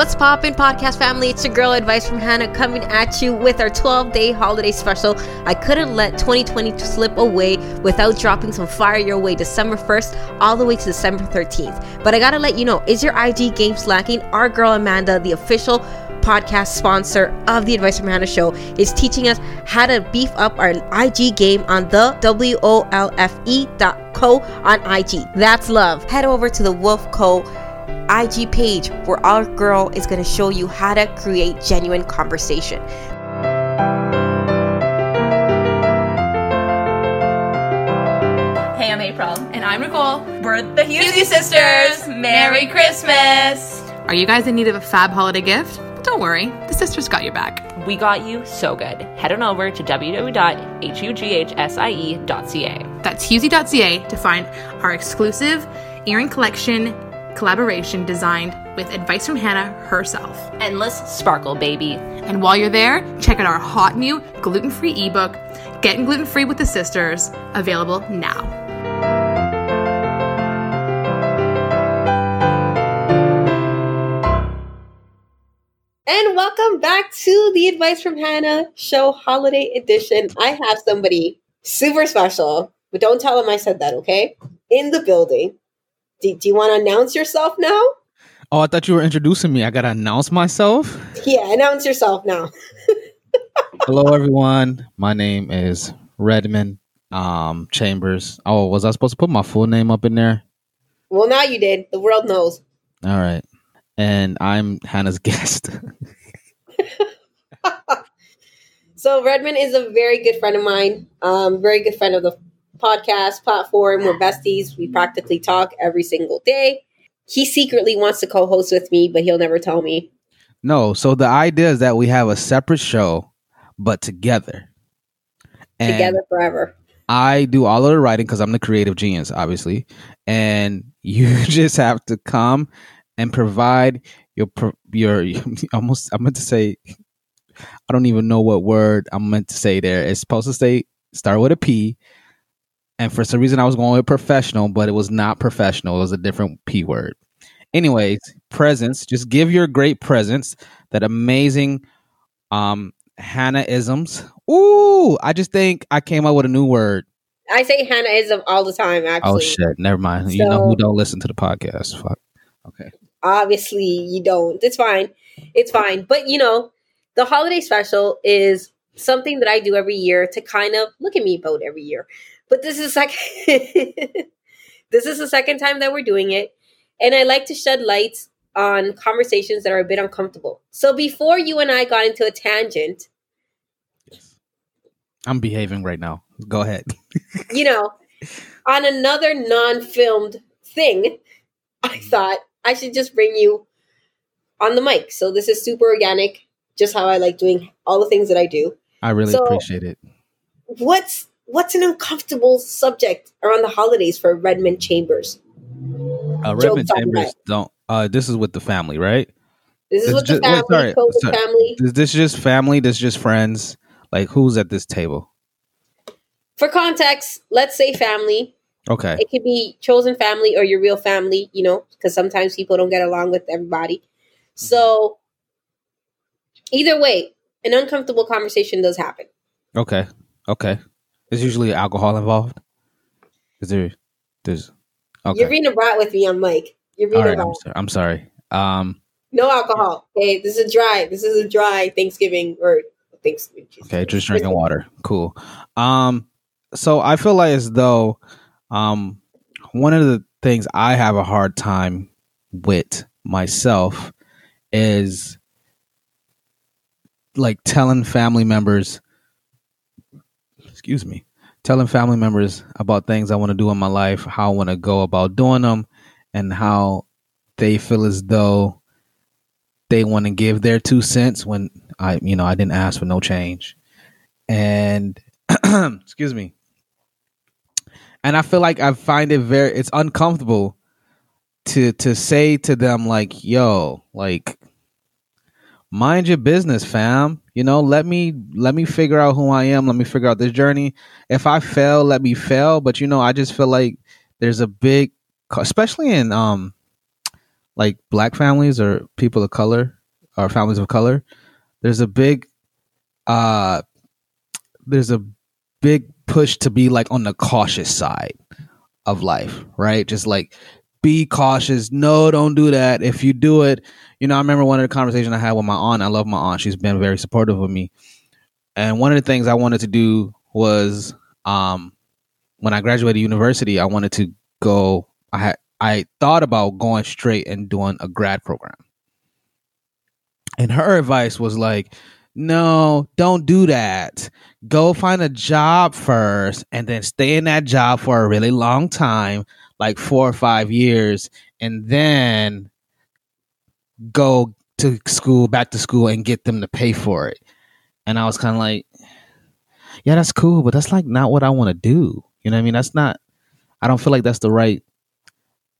What's poppin', podcast family? It's your girl, Advice from Hannah, coming at you with our 12-day holiday special. I couldn't let 2020 slip away without dropping some fire your way December 1st all the way to December 13th. But I gotta let you know, is your IG game slacking? Our girl, Amanda, the official podcast sponsor of the Advice from Hannah show, is teaching us how to beef up our IG game on the W-O-L-F-E.co on IG. That's love. Head over to the Wolf.co IG page where our girl is going to show you how to create genuine conversation. Hey, I'm April. And I'm Nicole. We're the Hughsie Sisters. Merry Christmas. Are you guys in need of a fab holiday gift? Don't worry, the sisters got your back. We got you so good. Head on over to www.hughsie.ca. That's hughsie.ca to find our exclusive earring collection collaboration designed with advice from Hannah herself. Endless sparkle, baby. And while you're there, check out our hot new gluten-free ebook, Getting Gluten-Free with the Sisters, available now. And welcome back to the Advice from Hannah show holiday edition. I have somebody super special, but don't tell him I said that, okay? In the building. Do you want to announce yourself now? Oh, I thought you were introducing me. I got to announce myself? Yeah, announce yourself now. Hello, everyone. My name is Redmond Chambers. Oh, was I supposed to put my full name up in there? Well, now you did. The world knows. All right. And I'm Hannah's guest. So Redmond is a very good friend of mine. Very good friend of the podcast platform. We're besties. We practically talk every single day. He secretly wants to co-host with me, but he'll never tell me. No, so the idea is that we have a separate show, but together. And together forever. I do all of the writing because I'm the creative genius, obviously. And you just have to come and provide your almost, I'm meant to say, I don't even know what word I'm meant to say there. It's supposed to say, start with a P. And for some reason, I was going with professional, but it was not professional. It was a different P word. Anyways, presents. Just give your great presents. That amazing Hannah-isms. Ooh, I just think I came up with a new word. I say Hannah-ism all the time, actually. Oh, shit. Never mind. So, you know who don't listen to the podcast. Fuck. Okay. Obviously, you don't. It's fine. It's fine. But, you know, the holiday special is something that I do every year to kind of look at me about every year. But this is like this is the second time that we're doing it. And I like to shed lights on conversations that are a bit uncomfortable. So before you and I got into a tangent. I'm behaving right now. Go ahead. You know, on another non-filmed thing, I thought I should just bring you on the mic. So this is super organic, just how I like doing all the things that I do. I really appreciate it. What's an uncomfortable subject around the holidays for Redmond Chambers? Redmond Chambers don't. This is with the family, right? This is with the family. Wait, sorry. Family. Is this just family? This just friends? Like, who's at this table? For context, let's say family. Okay. It could be chosen family or your real family, you know, because sometimes people don't get along with everybody. So, either way, an uncomfortable conversation does happen. Okay. Okay. There's usually alcohol involved. Is there? There's. Okay. You're being a brat with me on mic. You're being a brat. I'm sorry. No alcohol. Okay, this is dry. This is a dry Thanksgiving or Thanksgiving. Okay, just drinking water. Cool. So I feel like as though, one of the things I have a hard time with myself is like telling family members. Excuse me, telling family members about things I want to do in my life, how I want to go about doing them, and how they feel as though they want to give their 2 cents when I didn't ask for no change. And excuse me. And I feel like I find it it's uncomfortable to say to them like, yo, like, mind your business, fam. You know, let me figure out who I am. Let me figure out this journey. If I fail, let me fail. But, you know, I just feel like there's a big, especially in like black families or people of color or families of color, there's a big push to be like on the cautious side of life, right? Just like be cautious. No, don't do that. If you do it, you know, I remember one of the conversations I had with my aunt. I love my aunt. She's been very supportive of me. And one of the things I wanted to do was, when I graduated university, I wanted to go, I thought about going straight and doing a grad program. And her advice was like, no, don't do that. Go find a job first and then stay in that job for a really long time, like 4 or 5 years, and then go to school, back to school, and get them to pay for it. And I was kind of like, yeah, that's cool, but that's like not what I want to do. You know what I mean? That's not, I don't feel like that's the right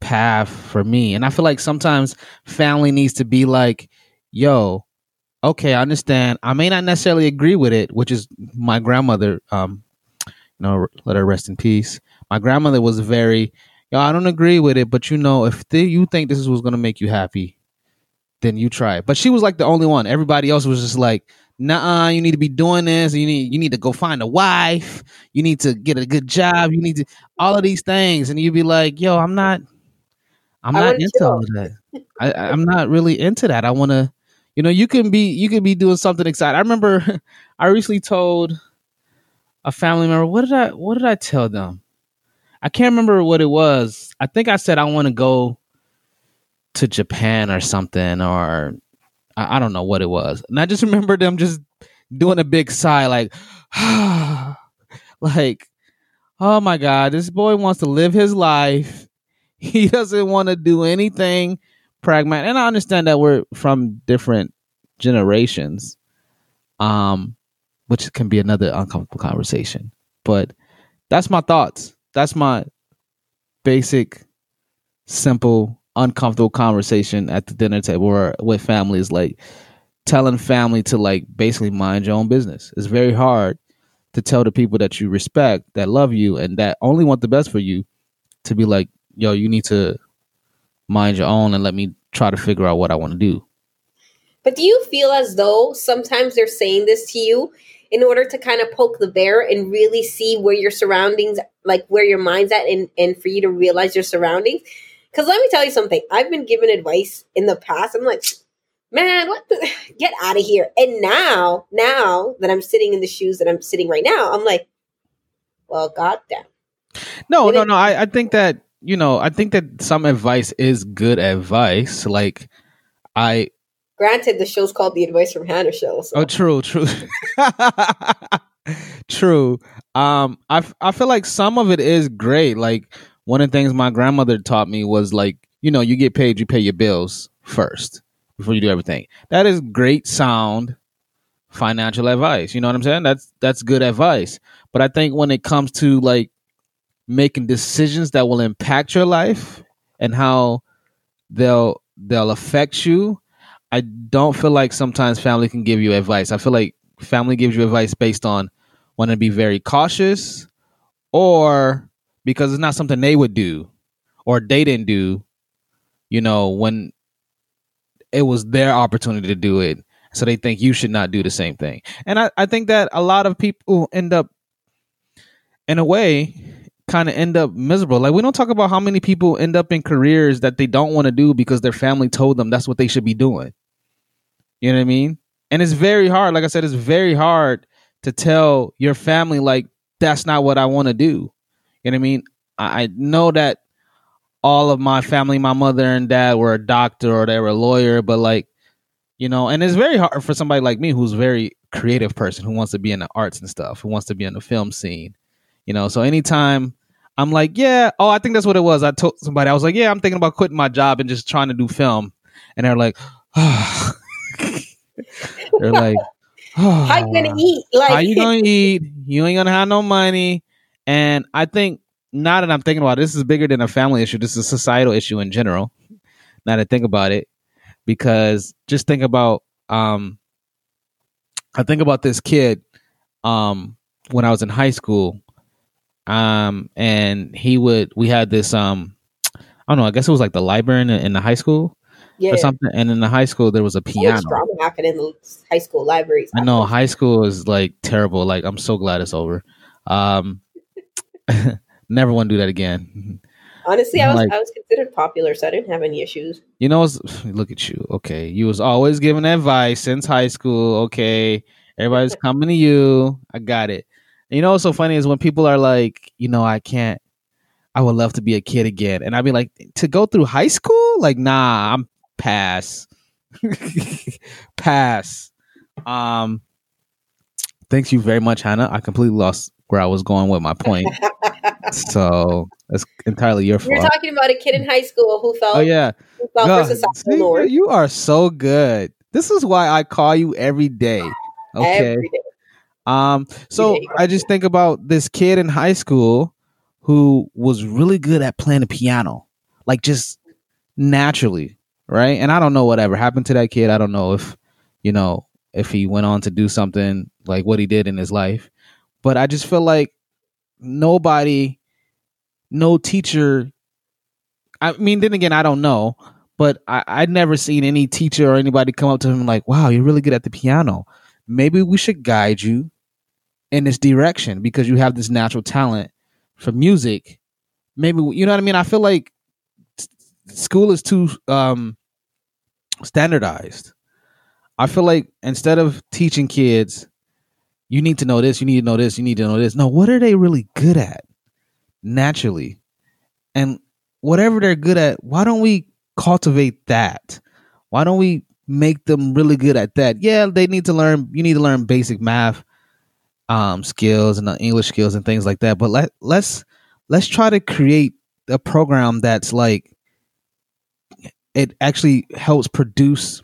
path for me. And I feel like sometimes family needs to be like, yo, okay, I understand. I may not necessarily agree with it, which is my grandmother, you know, let her rest in peace. My grandmother was very, yo, I don't agree with it, but you know, if you think this is what's going to make you happy, then you try it. But she was like the only one. Everybody else was just like, nah, you need to be doing this. You need to go find a wife. You need to get a good job. You need to all of these things. And you'd be like, yo, I'm not into all of that. I'm not really into that. I want to, you know, you can be doing something exciting. I remember I recently told a family member, what did I tell them? I can't remember what it was. I think I said I want to go to Japan or something, or I don't know what it was. And I just remember them just doing a big sigh, like, like, oh my God, this boy wants to live his life. He doesn't want to do anything pragmatic. And I understand that we're from different generations, which can be another uncomfortable conversation. But that's my thoughts. That's my basic, simple, uncomfortable conversation at the dinner table or with families, like telling family to like basically mind your own business. It's very hard to tell the people that you respect, that love you, and that only want the best for you, to be like, yo, you need to mind your own and let me try to figure out what I want to do. But do you feel as though sometimes they're saying this to you in order to kind of poke the bear and really see where your surroundings, like where your mind's at, and for you to realize your surroundings? Because let me tell you something. I've been given advice in the past. I'm like, man, get out of here. And now that I'm sitting in the shoes that I'm sitting right now, I'm like, well, goddamn. No. I think that, you know, I think that some advice is good advice. Like, granted, the show's called The Advice from Hannah Show. So. Oh, true. True. I feel like some of it is great. Like, one of the things my grandmother taught me was like, you know, you get paid, you pay your bills first before you do everything. That is great, sound financial advice. You know what I'm saying? That's good advice. But I think when it comes to like making decisions that will impact your life and how they'll affect you, I don't feel like sometimes family can give you advice. I feel like family gives you advice based on wanting to be very cautious, or because it's not something they would do or they didn't do, you know, when it was their opportunity to do it. So they think you should not do the same thing. And I think that a lot of people end up, in a way, kind of end up miserable. Like, we don't talk about how many people end up in careers that they don't want to do because their family told them that's what they should be doing. You know what I mean? And it's very hard. Like I said, it's very hard to tell your family, like, that's not what I want to do. You know what I mean? I know that all of my family, my mother and dad, were a doctor or they were a lawyer, but like, you know, and it's very hard for somebody like me who's a very creative person, who wants to be in the arts and stuff, who wants to be in the film scene, you know. So anytime I'm like, yeah, oh, I think that's what it was. I told somebody, I was like, yeah, I'm thinking about quitting my job and just trying to do film. And they're like, oh. They're like, oh, how you gonna eat? Like, how you gonna eat? You ain't gonna have no money. And I think, now that I'm thinking about it, this is bigger than a family issue. This is a societal issue in general. Now that I think about it, because just think about, I think about this kid when I was in high school, and we had this, I don't know, I guess it was like the library in the high school, or something. And in the high school, there was a piano. Happened in the high school libraries. I know high school is like terrible. Like, I'm so glad it's over. Never want to do that again. Honestly, I was considered popular, so I didn't have any issues. You know, look at you. Okay, you was always giving advice since high school. Okay, everybody's coming to you. I got it. And you know what's so funny is when people are like, you know, I would love to be a kid again. And I'd be like, to go through high school? Like, nah, I'm pass. Pass. Thank you very much, Hannah. I completely lost where I was going with my point. So that's entirely your fault. You're talking about a kid in high school who felt for you are so good. This is why I call you every day. Okay. Every day. So I just think about this kid in high school who was really good at playing the piano, like just naturally, right? And I don't know whatever happened to that kid. I don't know if he went on to do something like what he did in his life. But I just feel like no teacher. I mean, then again, I don't know, but I'd never seen any teacher or anybody come up to him like, wow, you're really good at the piano. Maybe we should guide you in this direction because you have this natural talent for music. Maybe, you know what I mean? I feel like school is too standardized. I feel like instead of teaching kids, you need to know this, you need to know this, you need to know this. No, what are they really good at naturally? And whatever they're good at, why don't we cultivate that? Why don't we make them really good at that? Yeah, you need to learn basic math skills and English skills and things like that. But let's try to create a program that's like, it actually helps produce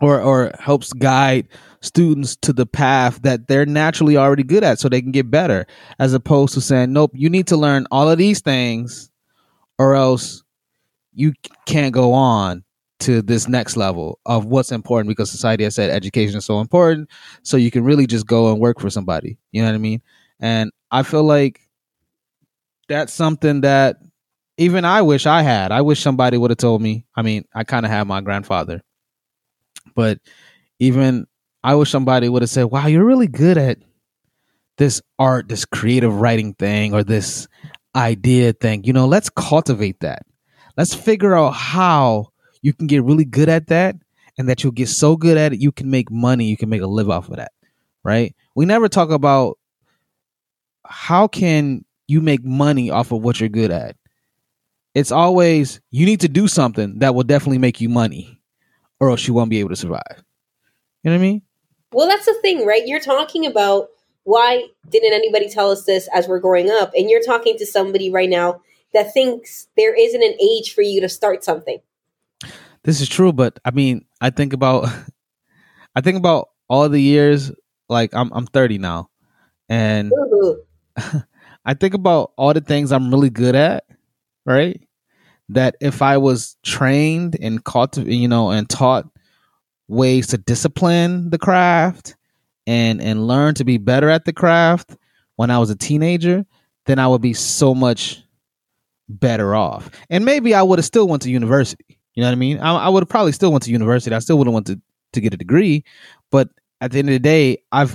or helps guide students to the path that they're naturally already good at so they can get better, as opposed to saying, nope, you need to learn all of these things or else you can't go on to this next level of what's important, because society has said education is so important. So you can really just go and work for somebody. You know what I mean? And I feel like that's something that even I wish I had. I wish somebody would have told me. I mean, I kind of had my grandfather, but even I wish somebody would have said, wow, you're really good at this art, this creative writing thing, or this idea thing. You know, let's cultivate that. Let's figure out how you can get really good at that, and that you'll get so good at it, you can make money, you can make a live off of that, right? We never talk about how can you make money off of what you're good at. It's always, you need to do something that will definitely make you money, or else you won't be able to survive. You know what I mean? Well, that's the thing, right? You're talking about why didn't anybody tell us this as we're growing up, and you're talking to somebody right now that thinks there isn't an age for you to start something. This is true, but I mean, I think about all the years, like I'm 30 now, and I think about all the things I'm really good at, right? That if I was trained and taught ways to discipline the craft and learn to be better at the craft when I was a teenager, then I would be so much better off. And maybe I would have still went to university. You know what I mean? I would have probably still went to university. I still wouldn't want to get a degree. But at the end of the day, I've,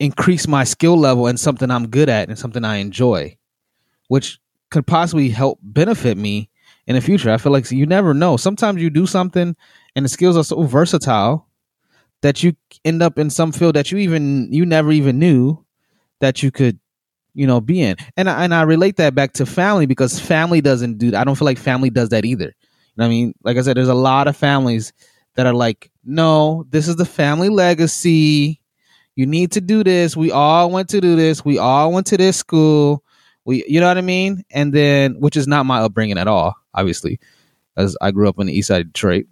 increased my skill level in something I'm good at and something I enjoy, which could possibly help benefit me in the future. I feel like you never know. Sometimes you do something and the skills are so versatile that you end up in some field that you never even knew that you could be in. And I relate that back to family, because family doesn't do that. I don't feel like family does that either. You know what I mean? Like I said, there's a lot of families that are like, no, this is the family legacy. You need to do this. We all went to do this. We all went to this school. You know what I mean? And then, which is not my upbringing at all, obviously, as I grew up on the east side of Detroit.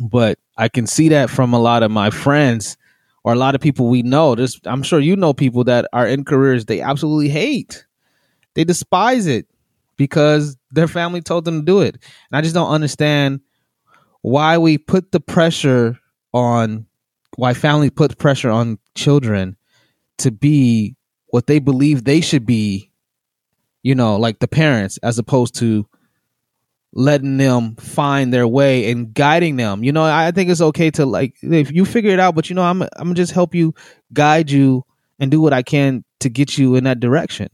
But I can see that from a lot of my friends, or a lot of people we know. I'm sure you know people that are in careers they absolutely hate. They despise it because their family told them to do it. And I just don't understand why family puts pressure on children to be what they believe they should be, like the parents, as opposed to letting them find their way and guiding them. You know, I think it's okay to, like, if you figure it out, but you know, I'm just help you, guide you, and do what I can to get you in that direction.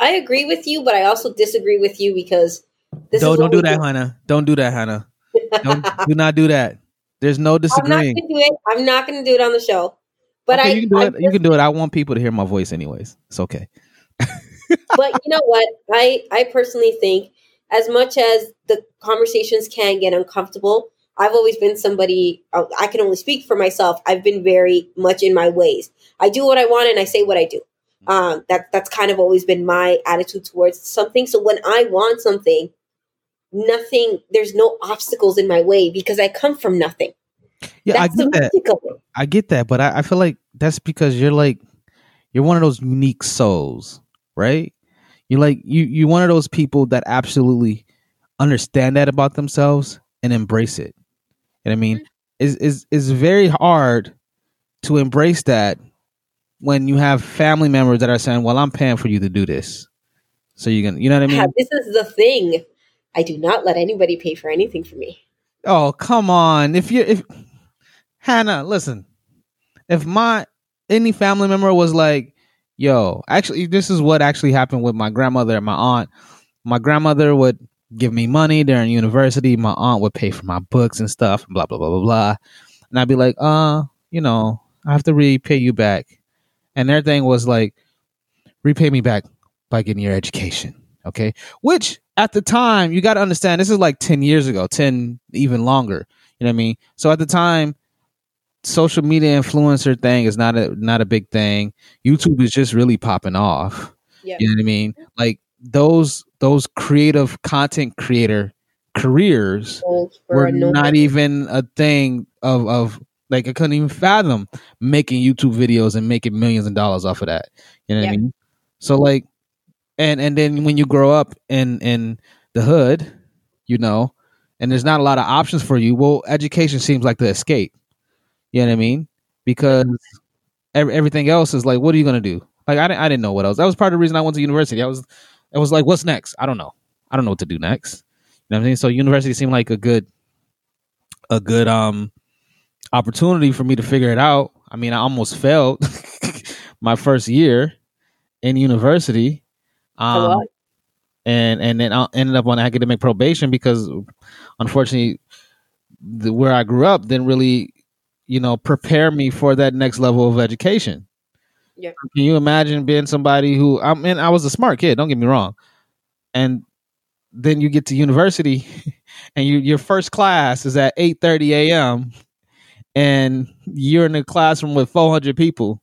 I agree with you, but I also disagree with you because this Don't do that, Hannah. Do not do that. There's no disagreeing. I'm not going to do it on the show. But okay, you can do it. I want people to hear my voice anyways. It's okay. But you know what? I personally think, as much as the conversations can get uncomfortable, I've always been somebody, I can only speak for myself. I've been very much in my ways. I do what I want and I say what I do. That's kind of always been my attitude towards something. So when I want something, there's no obstacles in my way because I come from nothing. Yeah, I get that. But I feel like that's because you're one of those unique souls, right? You're like, you're one of those people that absolutely understand that about themselves and embrace it. And I mean, it's very hard to embrace that when you have family members that are saying, well, I'm paying for you to do this. So you're going to, you know what I mean? This is the thing. I do not let anybody pay for anything for me. Oh, come on. If Hannah, listen, if any family member was like, yo, actually, this is what actually happened with my grandmother and my aunt. My grandmother would give me money during university. My aunt would pay for my books and stuff, blah, blah, blah, blah, blah. And I'd be like, you know, I have to repay you back. And their thing was like, repay me back by getting your education. Okay. Which at the time, you got to understand, this is like 10 years ago, 10, even longer. You know what I mean? So at the time, social media influencer thing is not a big thing. YouTube is just really popping off. Yeah. You know what I mean? Like those creative content creator careers were not even a thing of like, I couldn't even fathom making YouTube videos and making millions of dollars off of that. You know what I mean? So like, and then when you grow up in the hood, you know, and there's not a lot of options for you. Well, education seems like the escape. You know what I mean? Because everything else is like, what are you going to do? Like, I didn't know what else. That was part of the reason I went to university. I was like, what's next? I don't know what to do next. You know what I mean? So university seemed like a good opportunity for me to figure it out. I mean, I almost failed my first year in university. And then I ended up on academic probation because, unfortunately, where I grew up didn't really, you know, prepare me for that next level of education. Yeah. Can you imagine being somebody who, I mean, I was a smart kid, don't get me wrong. And then you get to university and your first class is at 8:30 a.m. and you're in a classroom with 400 people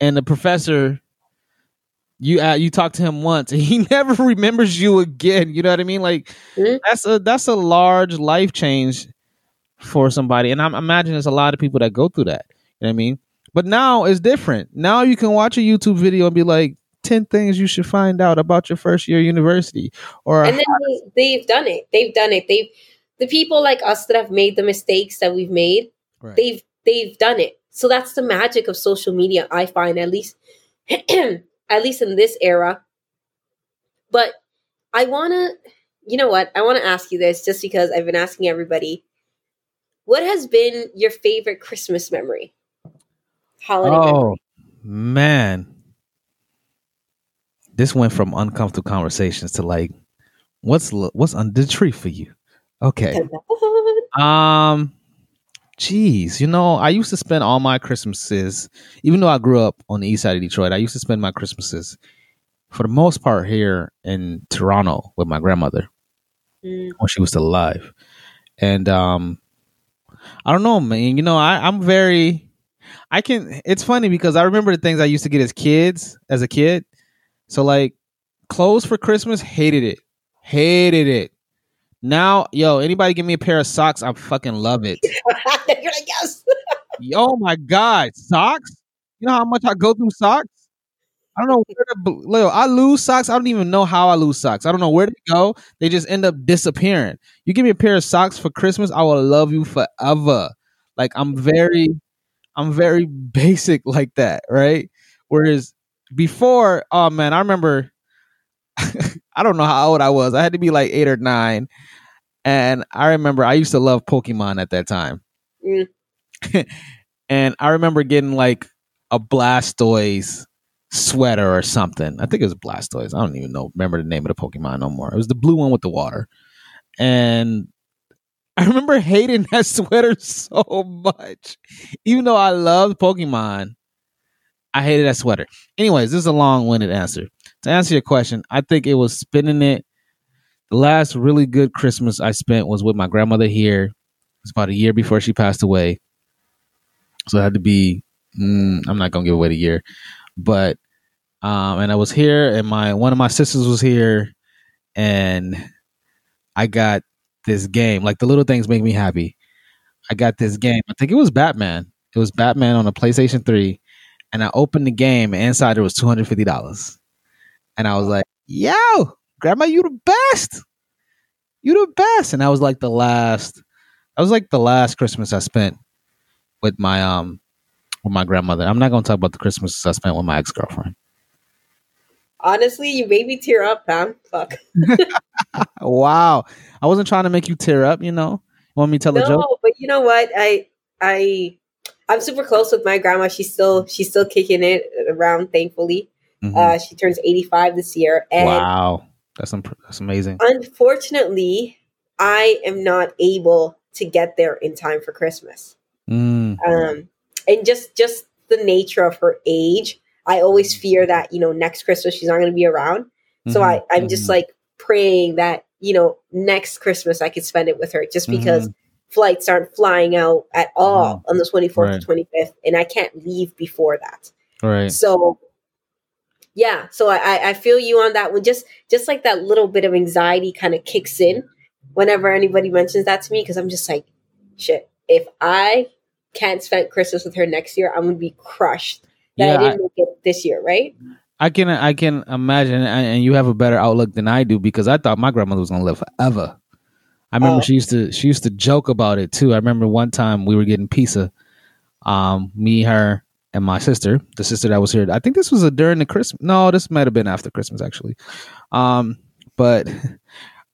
and the professor, you talk to him once and he never remembers you again. You know what I mean? Like that's a large life change for somebody. And I imagine there's a lot of people that go through that. You know what I mean? But now it's different. Now you can watch a YouTube video and be like, 10 things you should find out about your first year of university. And then they've done it. The people like us that have made the mistakes that we've made, right. They've done it. So that's the magic of social media, I find, at least in this era. But I want to ask you this just because I've been asking everybody. What has been your favorite Christmas memory? Holiday memory? Man. This went from uncomfortable conversations to like, what's under the tree for you? Okay. Geez, you know, I used to spend all my Christmases, even though I grew up on the east side of Detroit, I used to spend my Christmases for the most part here in Toronto with my grandmother when she was still alive. And, I don't know, man. You know, it's funny because I remember the things I used to get as a kid. So like clothes for Christmas, hated it. Now, yo, anybody give me a pair of socks, I fucking love it. You're like, yes. Oh my God, socks? You know how much I go through socks? I don't know where I lose socks. I don't even know how I lose socks. I don't know where they go. They just end up disappearing. You give me a pair of socks for Christmas, I will love you forever. Like I'm very basic like that, right? Whereas before, oh man, I remember I don't know how old I was. I had to be like 8 or 9. And I remember I used to love Pokemon at that time. Mm. And I remember getting like a Blastoise sweater or something. I think it was Blastoise. I don't even remember the name of the Pokemon no more. It was the blue one with the water. And I remember hating that sweater so much. Even though I loved Pokemon, I hated that sweater. Anyways, this is a long-winded answer. To answer your question, I think it was spending it. The last really good Christmas I spent was with my grandmother here. It was about a year before she passed away. So it had to be, I'm not going to give away the year. But, and I was here and one of my sisters was here and I got this game. Like the little things make me happy. I got this game. I think it was Batman. It was Batman on a PlayStation 3. And I opened the game and inside there was $250. And I was like, yo, Grandma, you the best. You the best. And I was like the last Christmas I spent with my grandmother. I'm not gonna talk about the Christmas I spent with my ex-girlfriend. Honestly, you made me tear up, man. Fuck. Wow. I wasn't trying to make you tear up, you know. You want me to tell a joke? No, but you know what? I'm super close with my grandma. She's still kicking it around, thankfully. Mm-hmm. She turns 85 this year. And wow. That's amazing. Unfortunately, I am not able to get there in time for Christmas. Mm. And just the nature of her age, I always fear that, you know, next Christmas she's not going to be around. So mm-hmm. I'm just like praying that, you know, next Christmas I could spend it with her just because mm-hmm. flights aren't flying out at all on the 24th to 25th. And I can't leave before that. Right. So yeah. So I feel you on that one. Just like that little bit of anxiety kind of kicks in whenever anybody mentions that to me. Cause I'm just like, shit, if I can't spend Christmas with her next year, I'm going to be crushed that I didn't make it this year. Right. I can imagine. And you have a better outlook than I do because I thought my grandmother was going to live forever. I remember she used to joke about it too. I remember one time we were getting pizza, me, her, and my sister, the sister that was here, I think this was during the Christmas. No, this might have been after Christmas, actually. But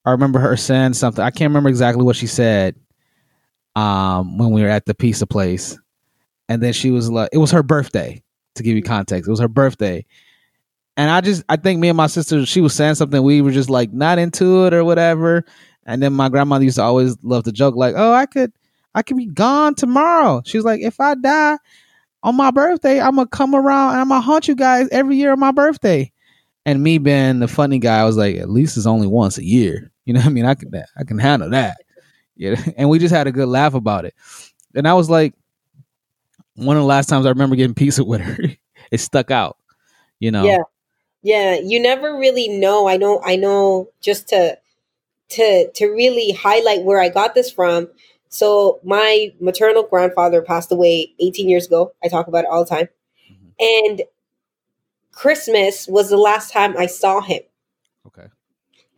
I remember her saying something. I can't remember exactly what she said when we were at the pizza place. And then she was like, it was her birthday, to give you context. It was her birthday. And I think me and my sister, she was saying something. We were just like not into it or whatever. And then my grandmother used to always love to joke like, oh, I could be gone tomorrow. She was like, if I die on my birthday, I'm going to come around and I'm going to haunt you guys every year on my birthday. And me being the funny guy, I was like, at least it's only once a year. You know what I mean? I can handle that. Yeah. And we just had a good laugh about it. And I was like, one of the last times I remember getting pizza with her, it stuck out, you know? Yeah. Yeah. You never really know. I know just to really highlight where I got this from. So my maternal grandfather passed away 18 years ago. I talk about it all the time. Mm-hmm. And Christmas was the last time I saw him. Okay.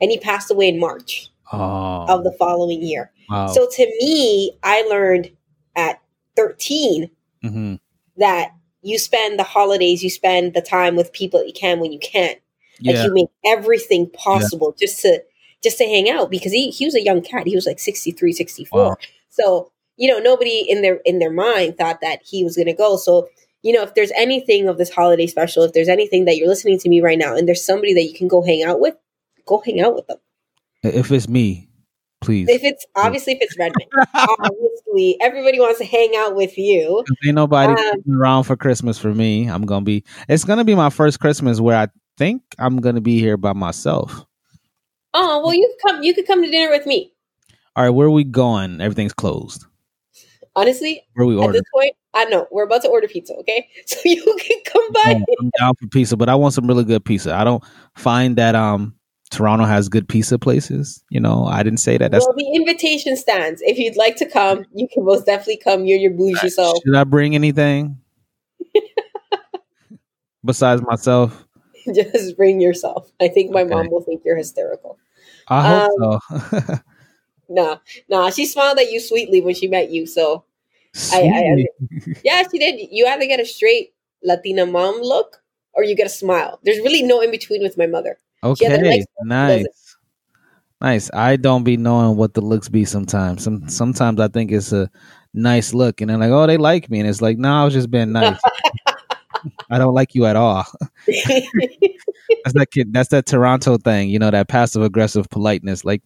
And he passed away in March of the following year. Wow. So to me, I learned at 13 mm-hmm. that you spend the holidays, you spend the time with people that you can when you can. Yeah. Like you make everything possible just to hang out because he was a young cat. He was like 63, 64. Wow. So, you know, nobody in their mind thought that he was going to go. So, you know, if there's anything of this holiday special, if there's anything that you're listening to me right now and there's somebody that you can go hang out with them. If it's me, please. If it's Redmond, obviously everybody wants to hang out with you. If ain't nobody around for Christmas for me. It's going to be my first Christmas where I think I'm going to be here by myself. Oh, well, you could come to dinner with me. All right, where are we going? Everything's closed. Honestly, where we order? At this point, I don't know. We're about to order pizza, okay? So you can come by. I'm down for pizza, but I want some really good pizza. I don't find that Toronto has good pizza places. You know, I didn't say that. Well, the invitation stands. If you'd like to come, you can most definitely come. You're your bougie self. Should I bring anything? Besides myself? Just bring yourself. I think my mom will think you're hysterical. I hope so. No. She smiled at you sweetly when she met you. So, she did. You either get a straight Latina mom look or you get a smile. There's really no in between with my mother. Okay, yeah, nice. I don't be knowing what the looks be sometimes. Sometimes I think it's a nice look, and I'm like, oh, they like me, and it's like, no, I was just being nice. I don't like you at all. That's that kid. That's that Toronto thing, you know, that passive aggressive politeness. Like,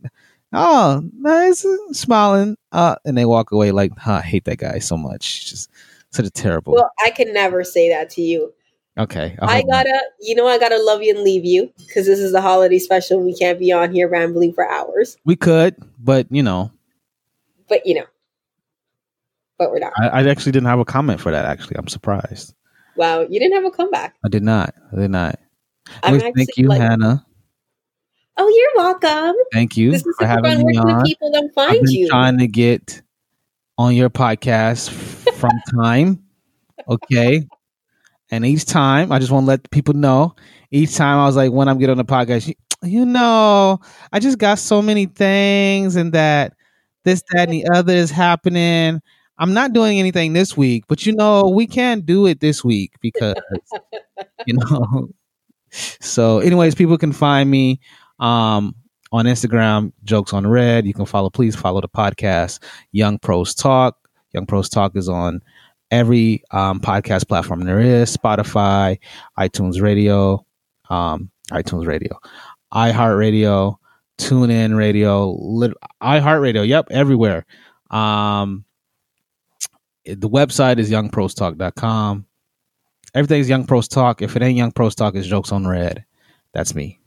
oh, nice, smiling, and they walk away like, huh, I hate that guy so much. Just sort of terrible. Well, I can never say that to you. Okay. I gotta love you and leave you because this is the holiday special. We can't be on here rambling for hours. We could, but we're not. I actually didn't have a comment for that. Actually, I'm surprised. Wow, you didn't have a comeback. I did not. Thank you, Hannah. Oh, you're welcome. Thank you. This is for having me on. People that find I've been you. Trying to get on your podcast from time. Okay. And each time, I just want to let people know, each time I was like, when I'm getting on the podcast, I just got so many things and that this, that, and the other is happening. I'm not doing anything this week, but, we can do it this week because, So anyways, people can find me on Instagram, Jokes on Red. You can please follow the podcast, Young Pros Talk. Young Pros Talk is on every podcast platform there is: Spotify, iTunes Radio, iHeartRadio, TuneIn Radio, iHeartRadio. Yep, everywhere. The website is youngprostalk.com. Everything's Young Pros Talk. If it ain't Young Pros Talk, it's Jokes on Red. That's me.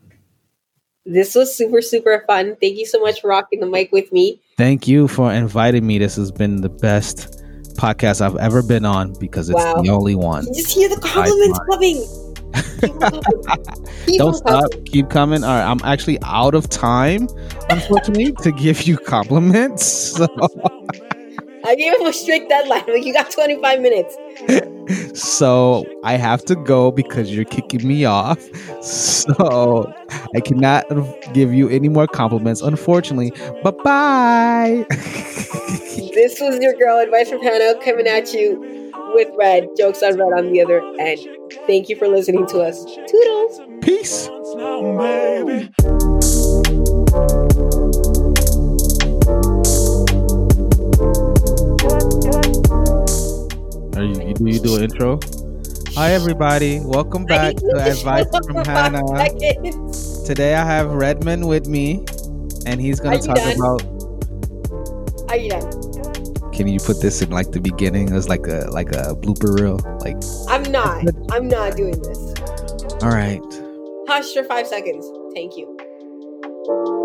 This was super, super fun. Thank you so much for rocking the mic with me. Thank you for inviting me. This has been the best podcast I've ever been on because it's the only one. You just hear the compliments coming. Don't stop. Keep coming. All right, I'm actually out of time, unfortunately, to give you compliments. So. I gave him a strict deadline. Like, you got 25 minutes. So I have to go because you're kicking me off. So I cannot give you any more compliments, unfortunately. Bye-bye. This was your girl, Advice from Hannah, coming at you with Red. Jokes on Red on the other end. Thank you for listening to us. Toodles. Peace. You do an intro. Hi, everybody. Welcome back to Advice from Hannah. Today I have Redmond with me, and he's going to talk about... Are you done? Can you put this in like the beginning as like a blooper reel? Like, I'm not doing this. All right. Hush for 5 seconds. Thank you.